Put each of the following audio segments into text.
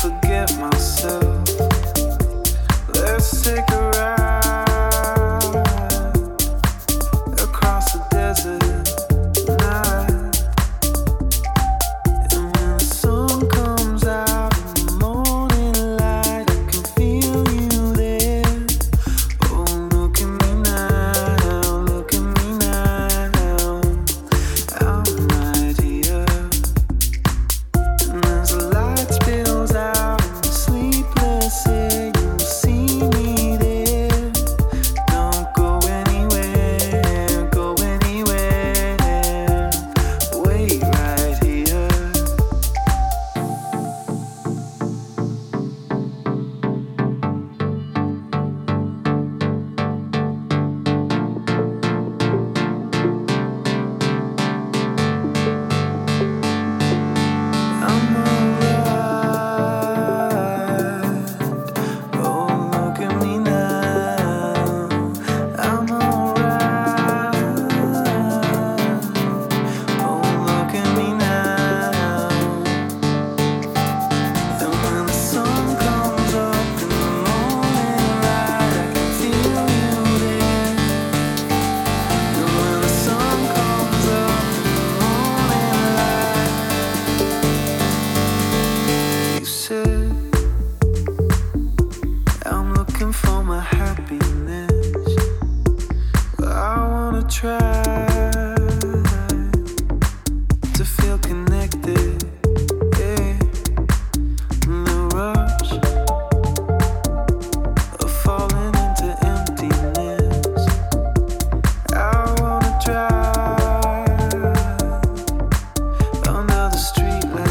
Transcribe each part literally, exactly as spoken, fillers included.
forget myself. Let's take a ride across the desert night. And when the sun comes out in the morning light, I can feel you there. Oh, look at me now, look at me now. I'm right here. And as the light spills out in the sleepless air, you'll see me there. Don't go anywhere, go anywhere. Wait right here. I'm alright. Oh, look at me now. I'm alright. Oh, look at me now. And when the sun comes up in the morning light, I can feel you there. And when the sun comes up in the morning light, you said, I'm looking for my happiness. But I wanna try to feel connected. Yeah. And the rush of falling into emptiness. I wanna drive under the streetlight.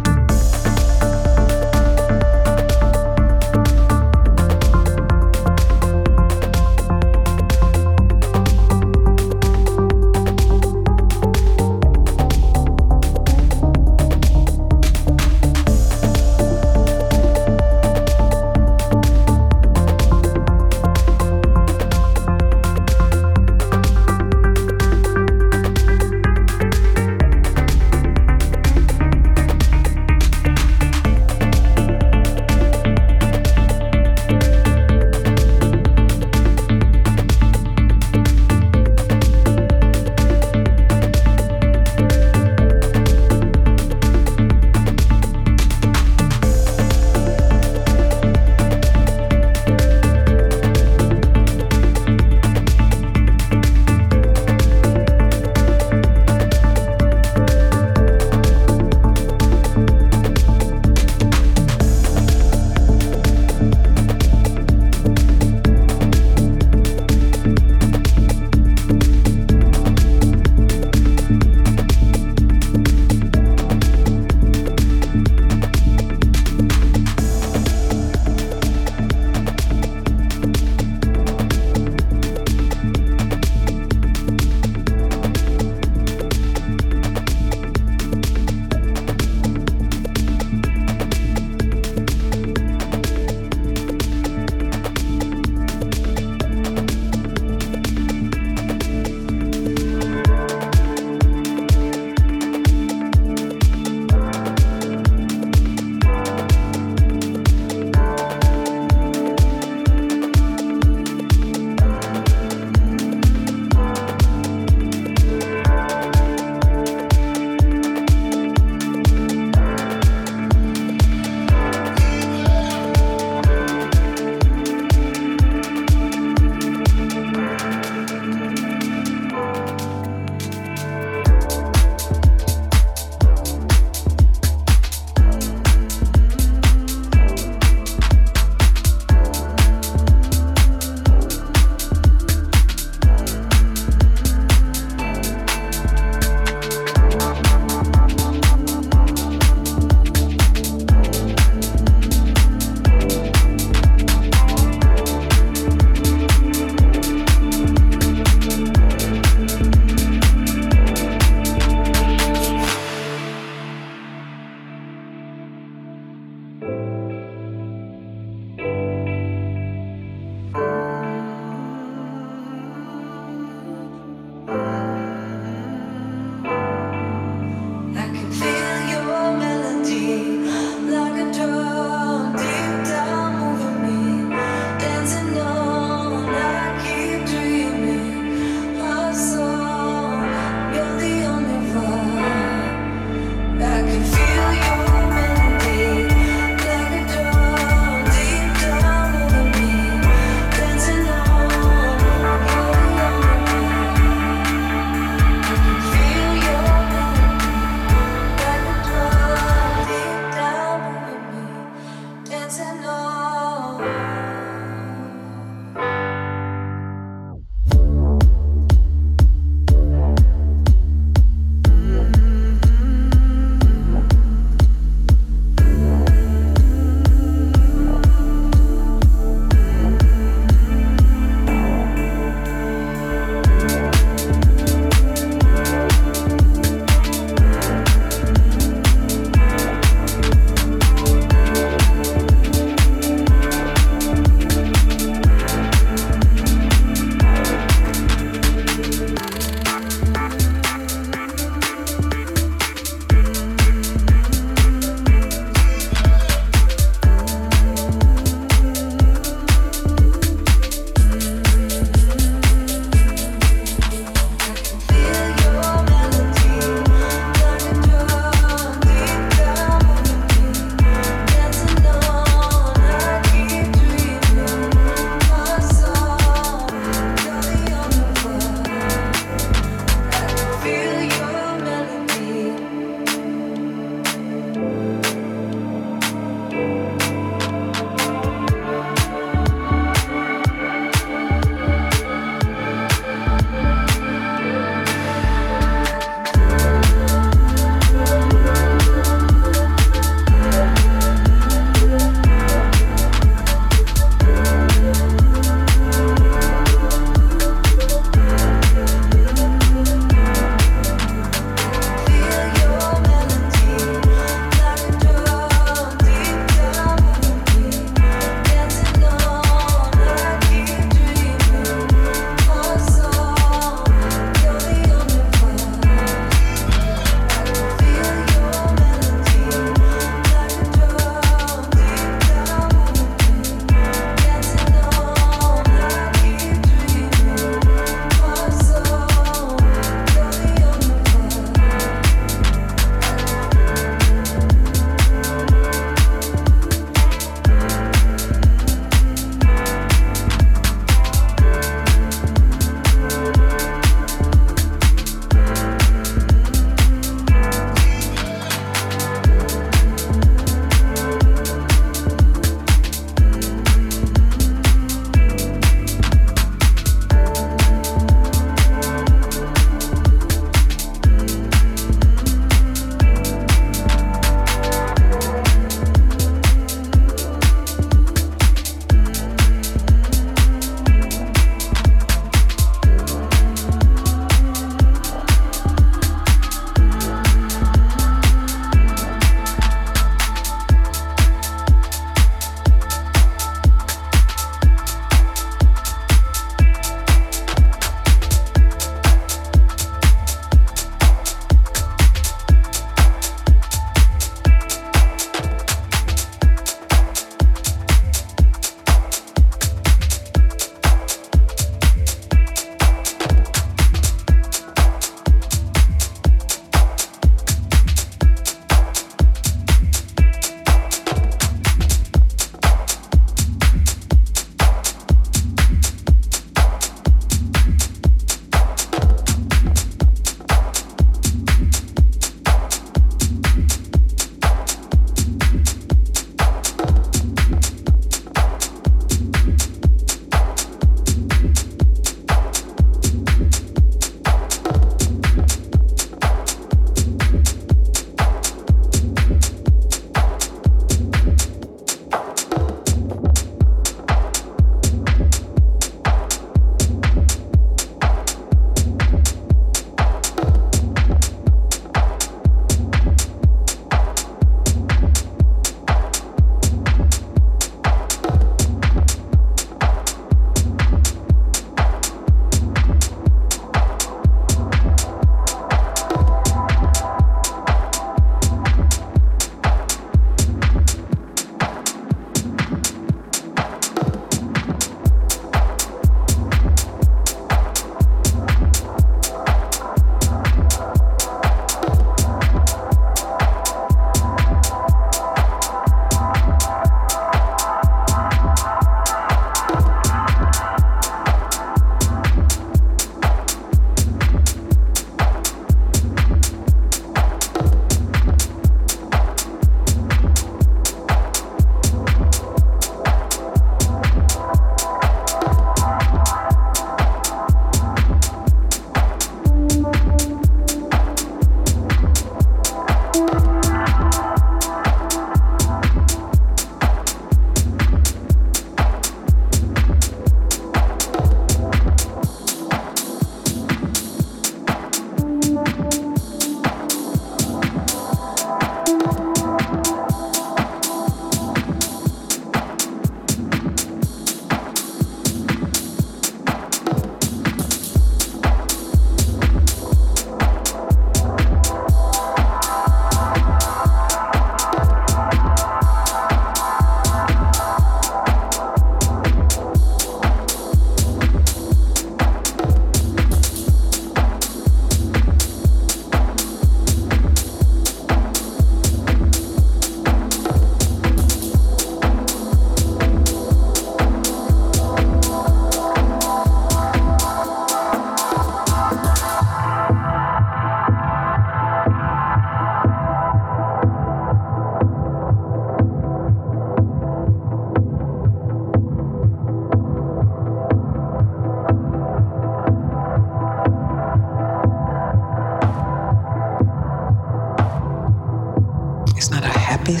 happy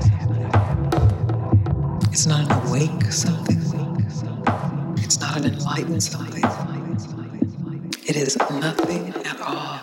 something. It's not an awake something. It's not an enlightened something. It is nothing at all.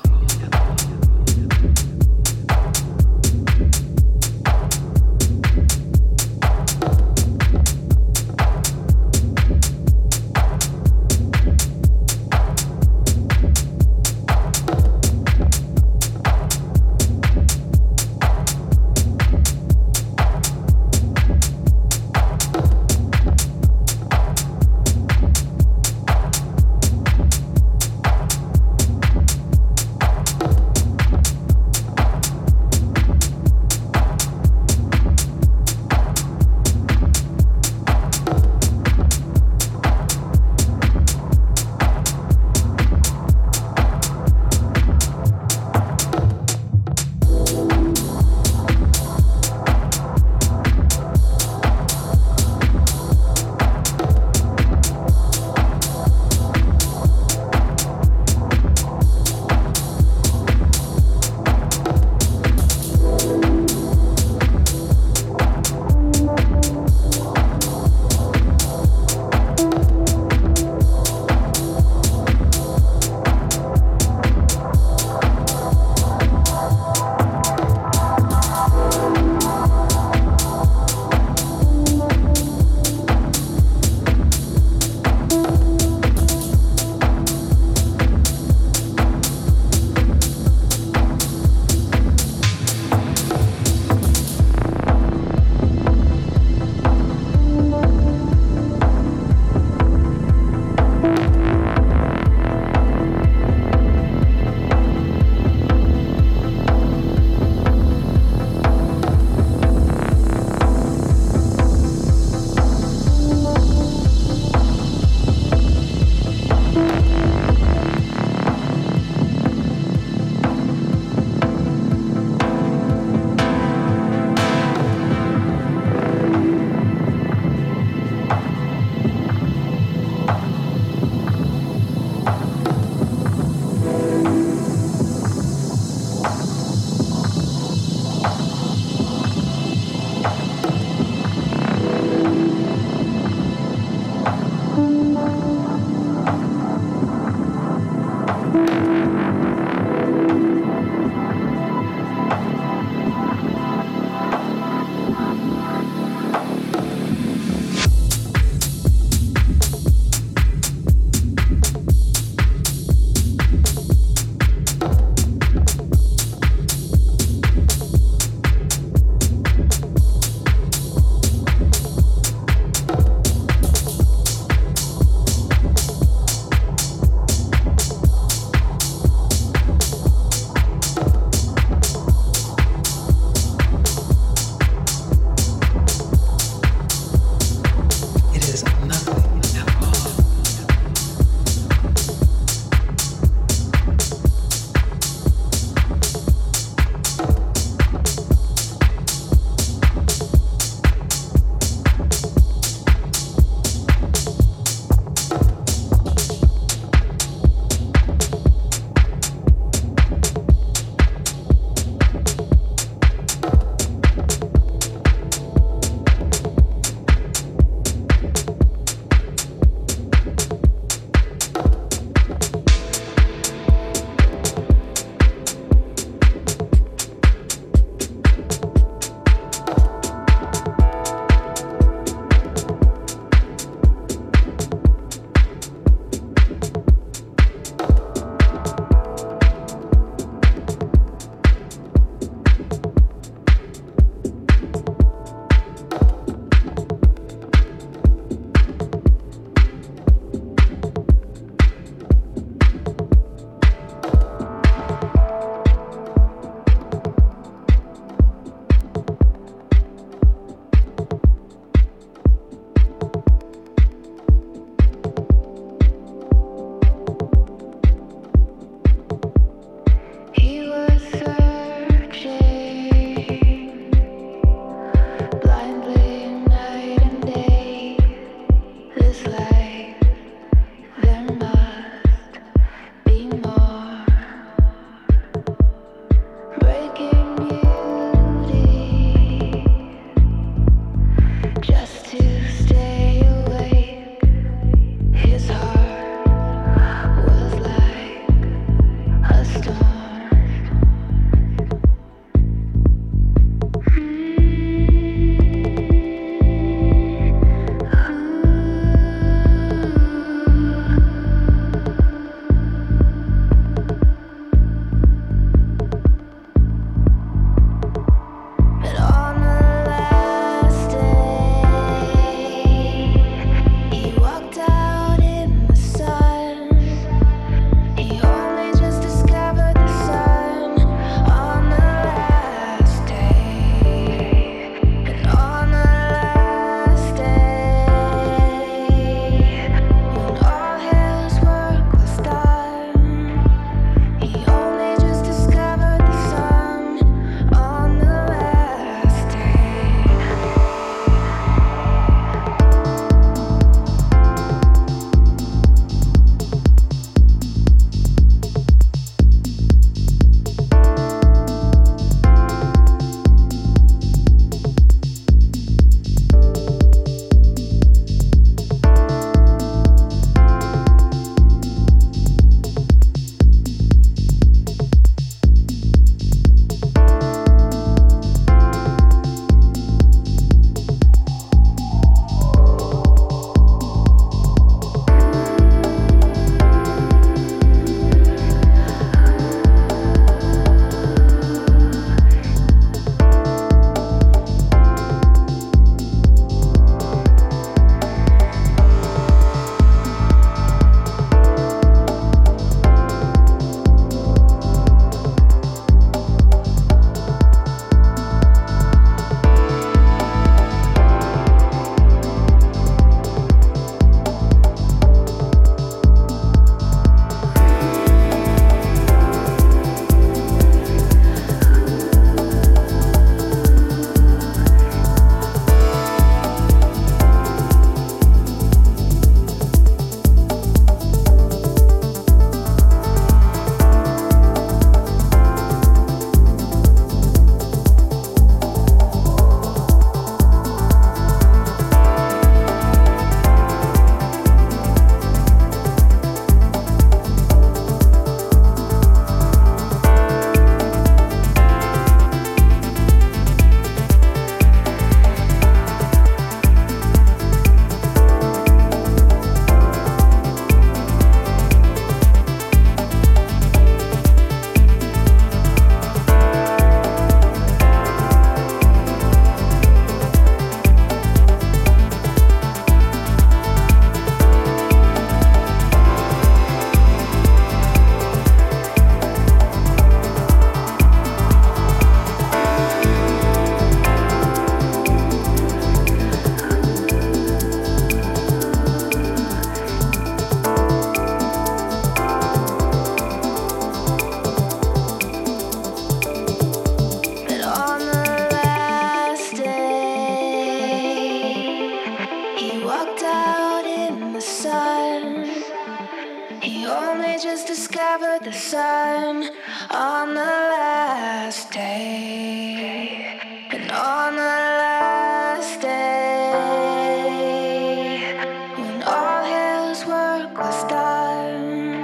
I just discovered the sun on the last day, and on the last day, when all his work was done,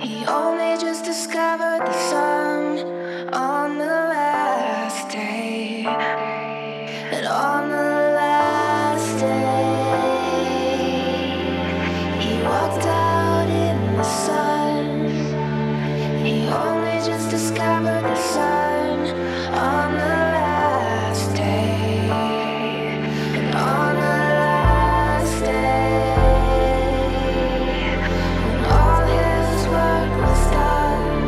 he only just discovered the sun on the last day, and on the last day, he walked out the sun. He only just discovered the sun on the last day, and on the last day, when all his work was done,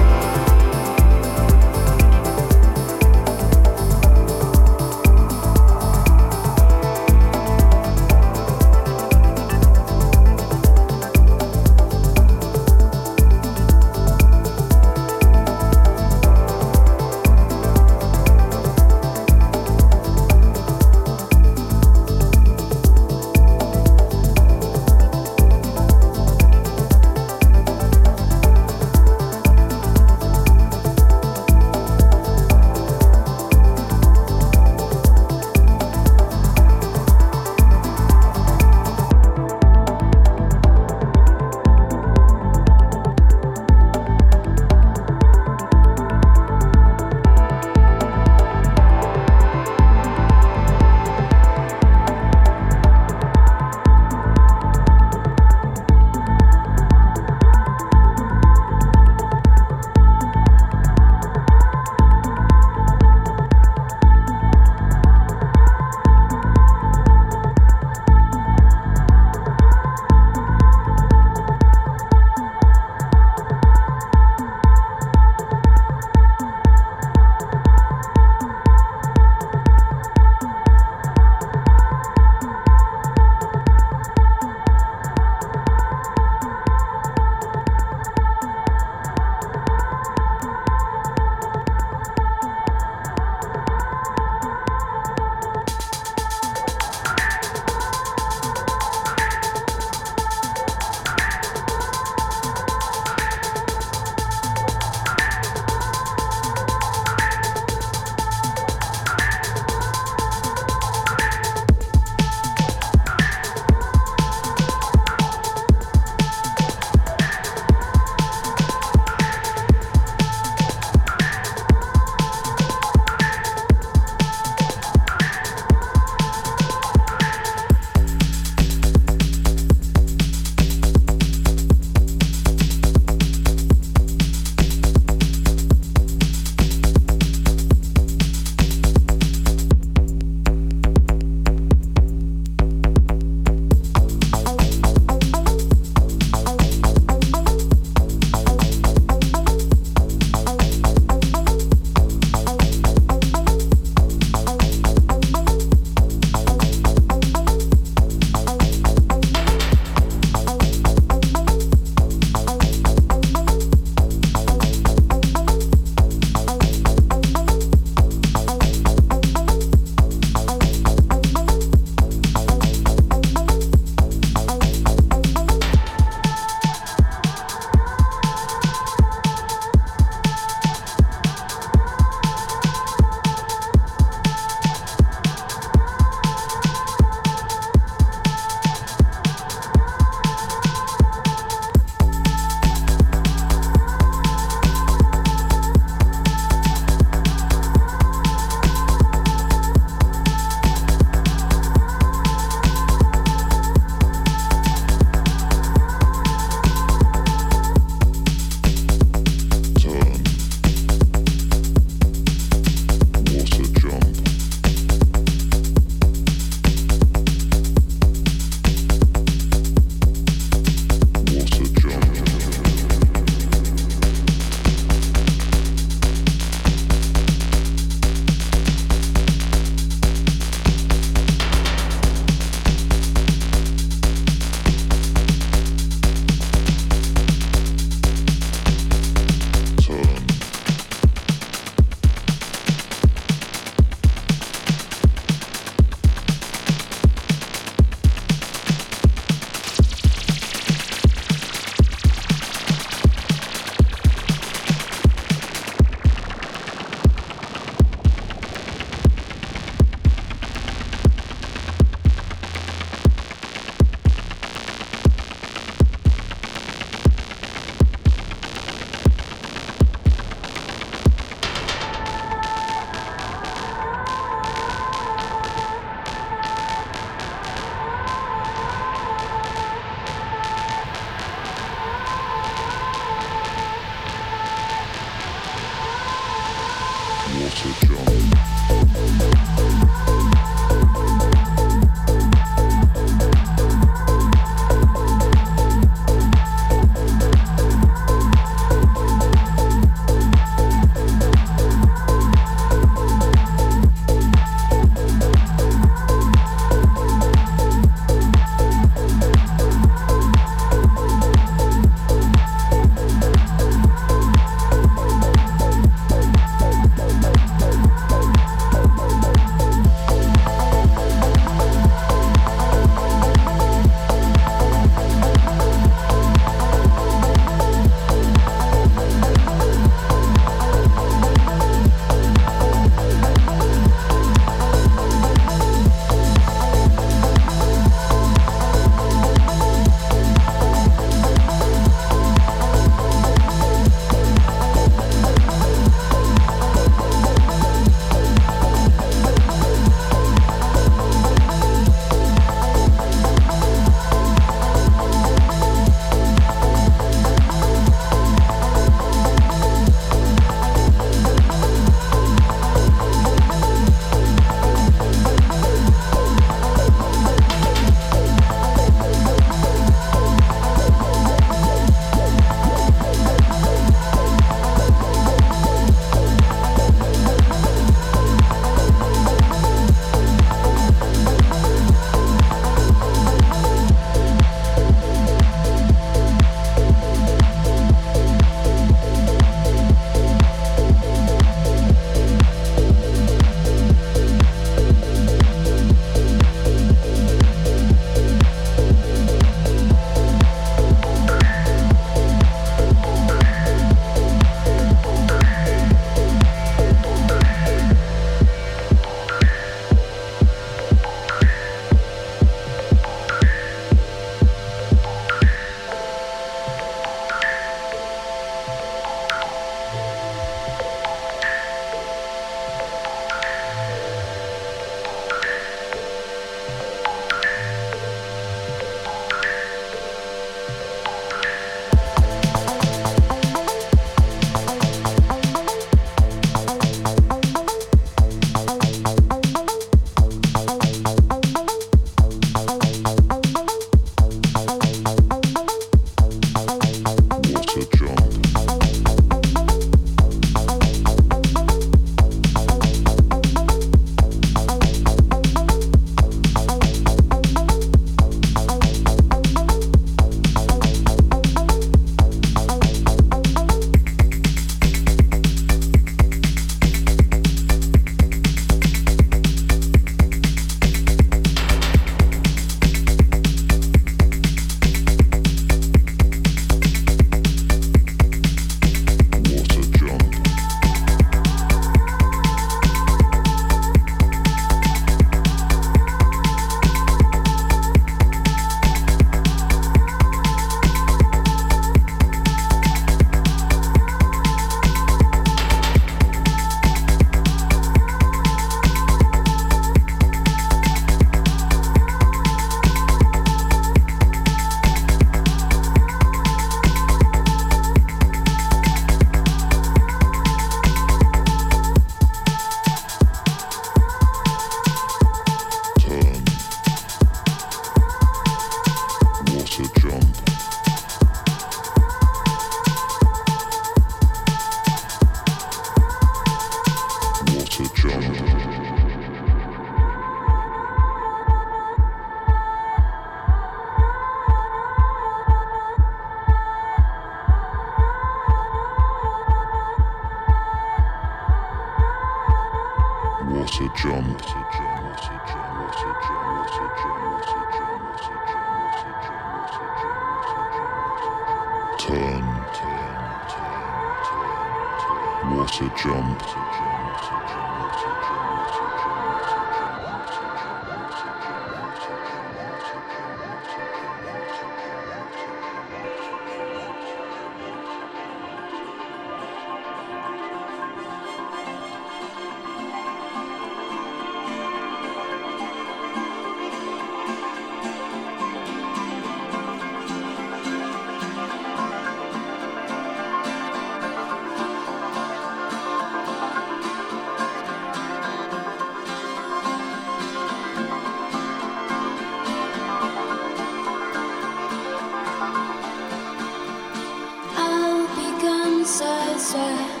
sweat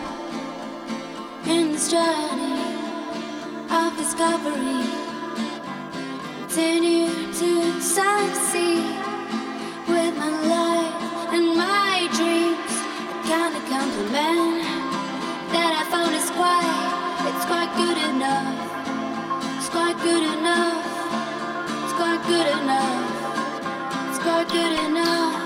in this journey of discovery. Turn you to sightsee with my life and my dreams. The kind of compliment that I found is quite, it's quite good enough. It's quite good enough. It's quite good enough. It's quite good enough.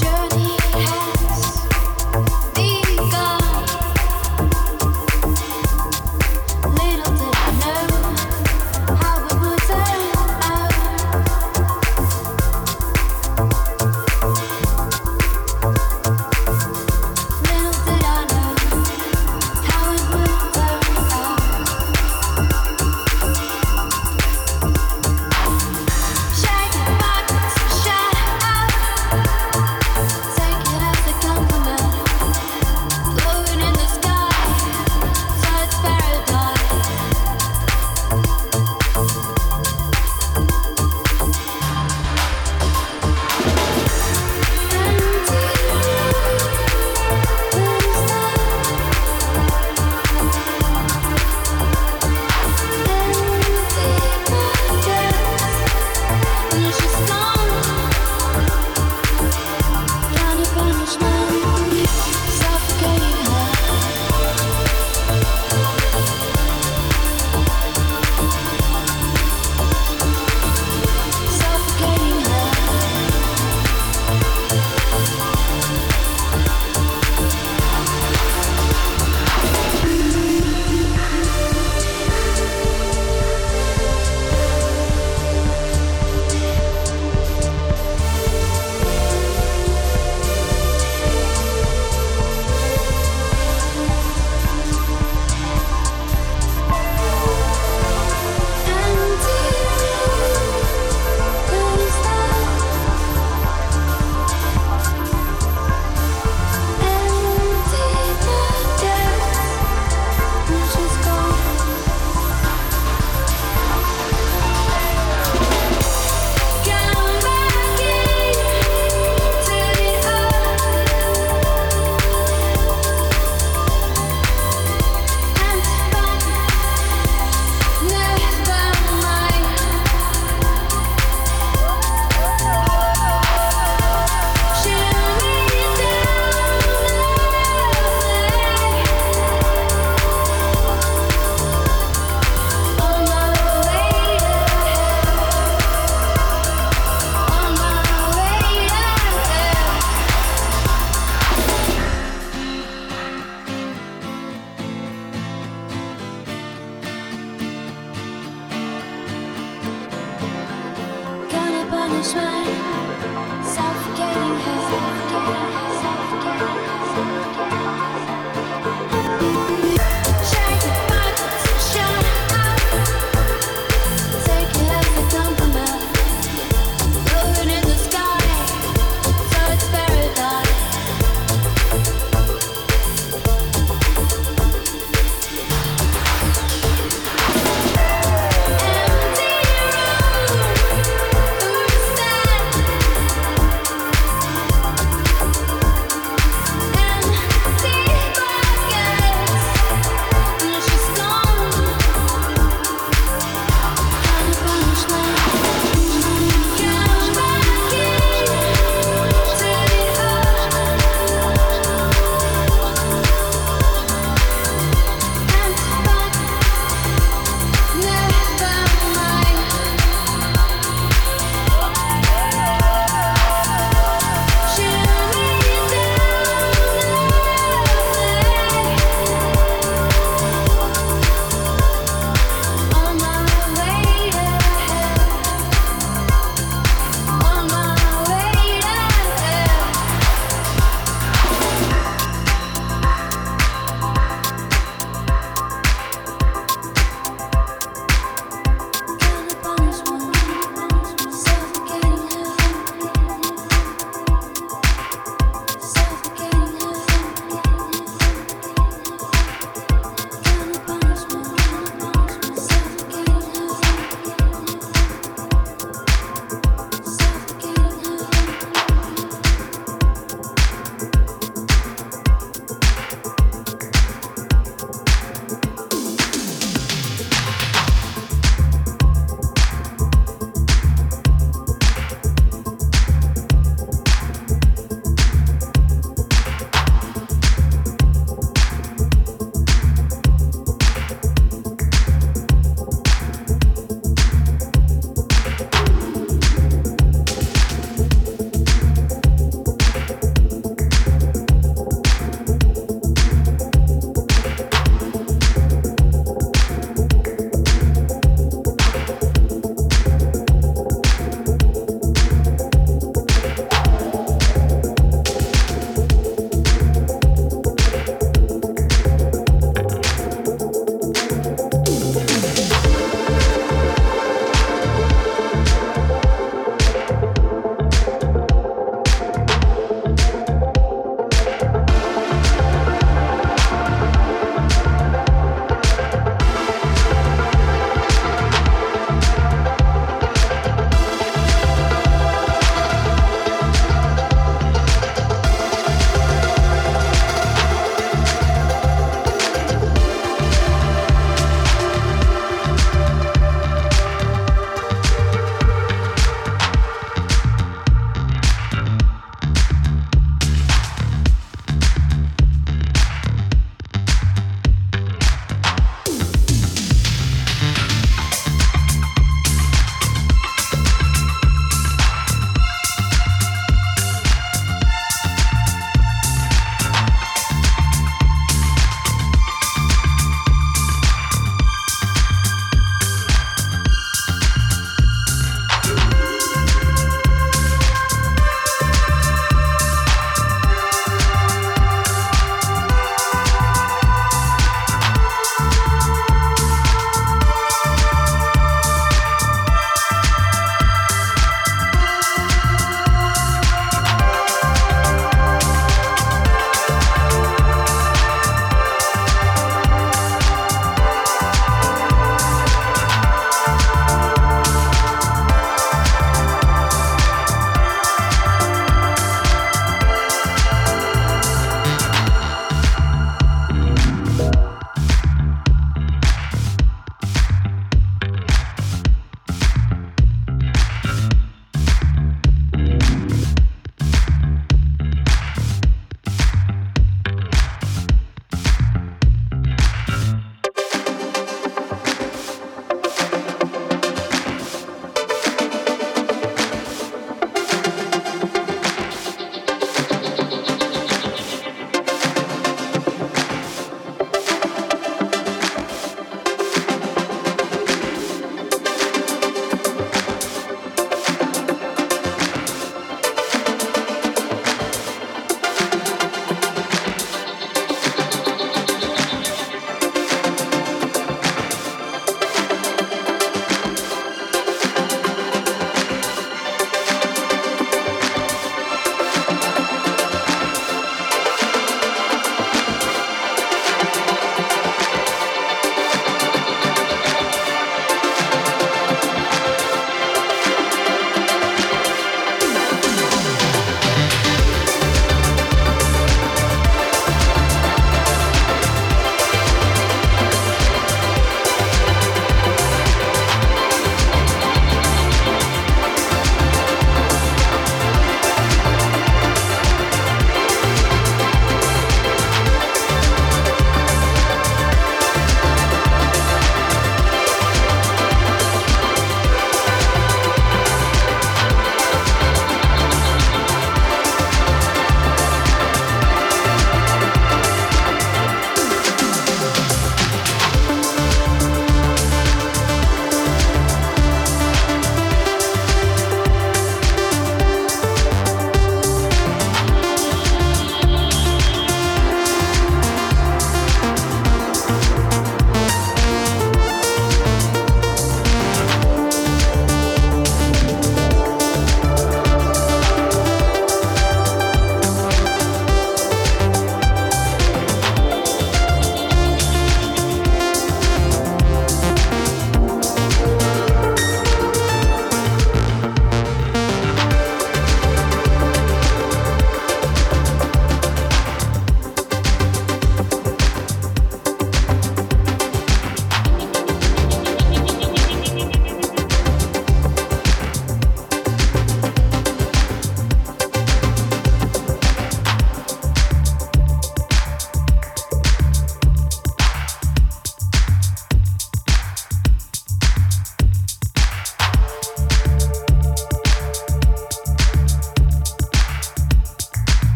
Journey.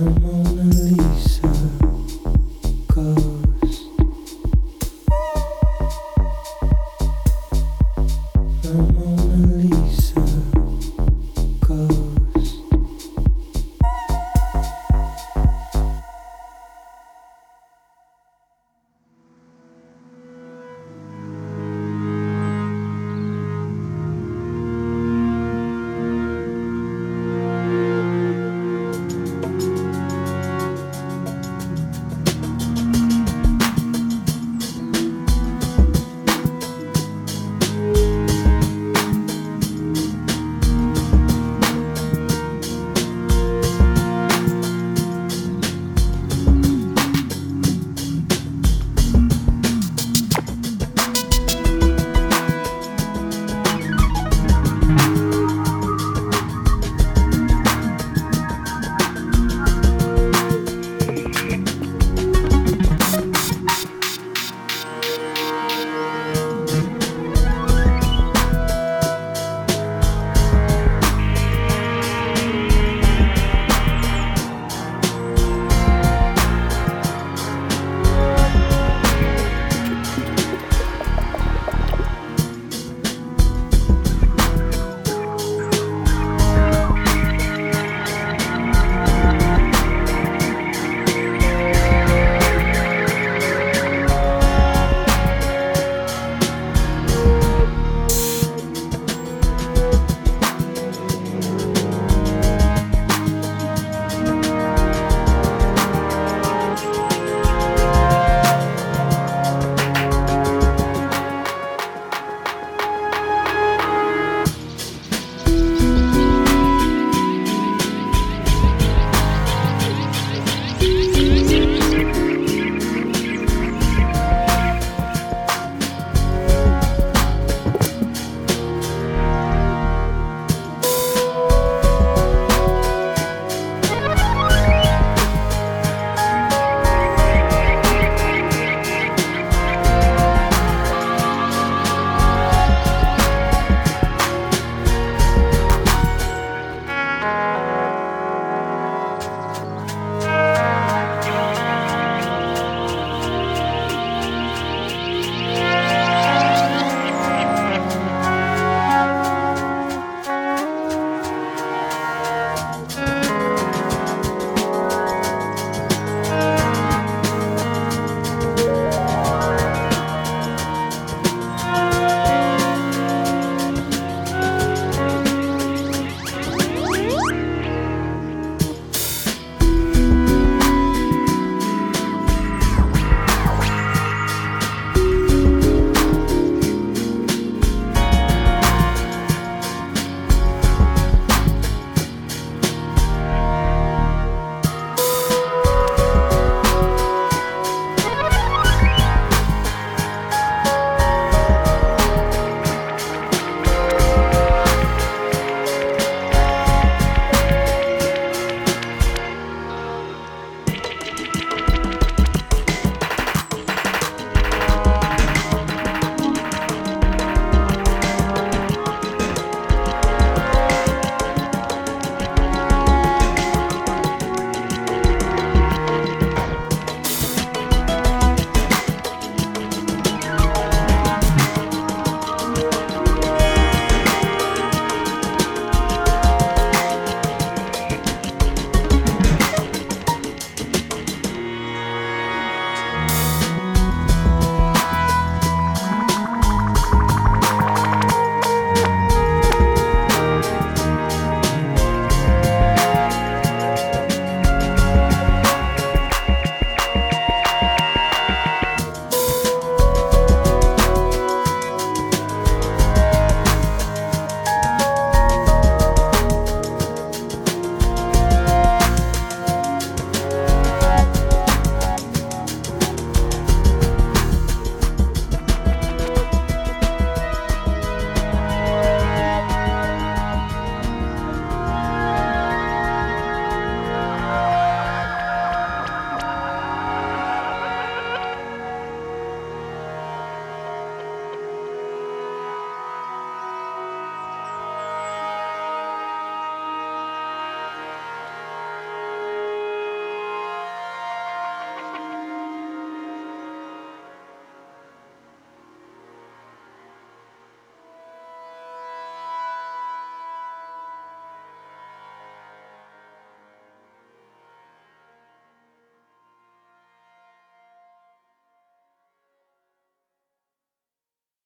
no more.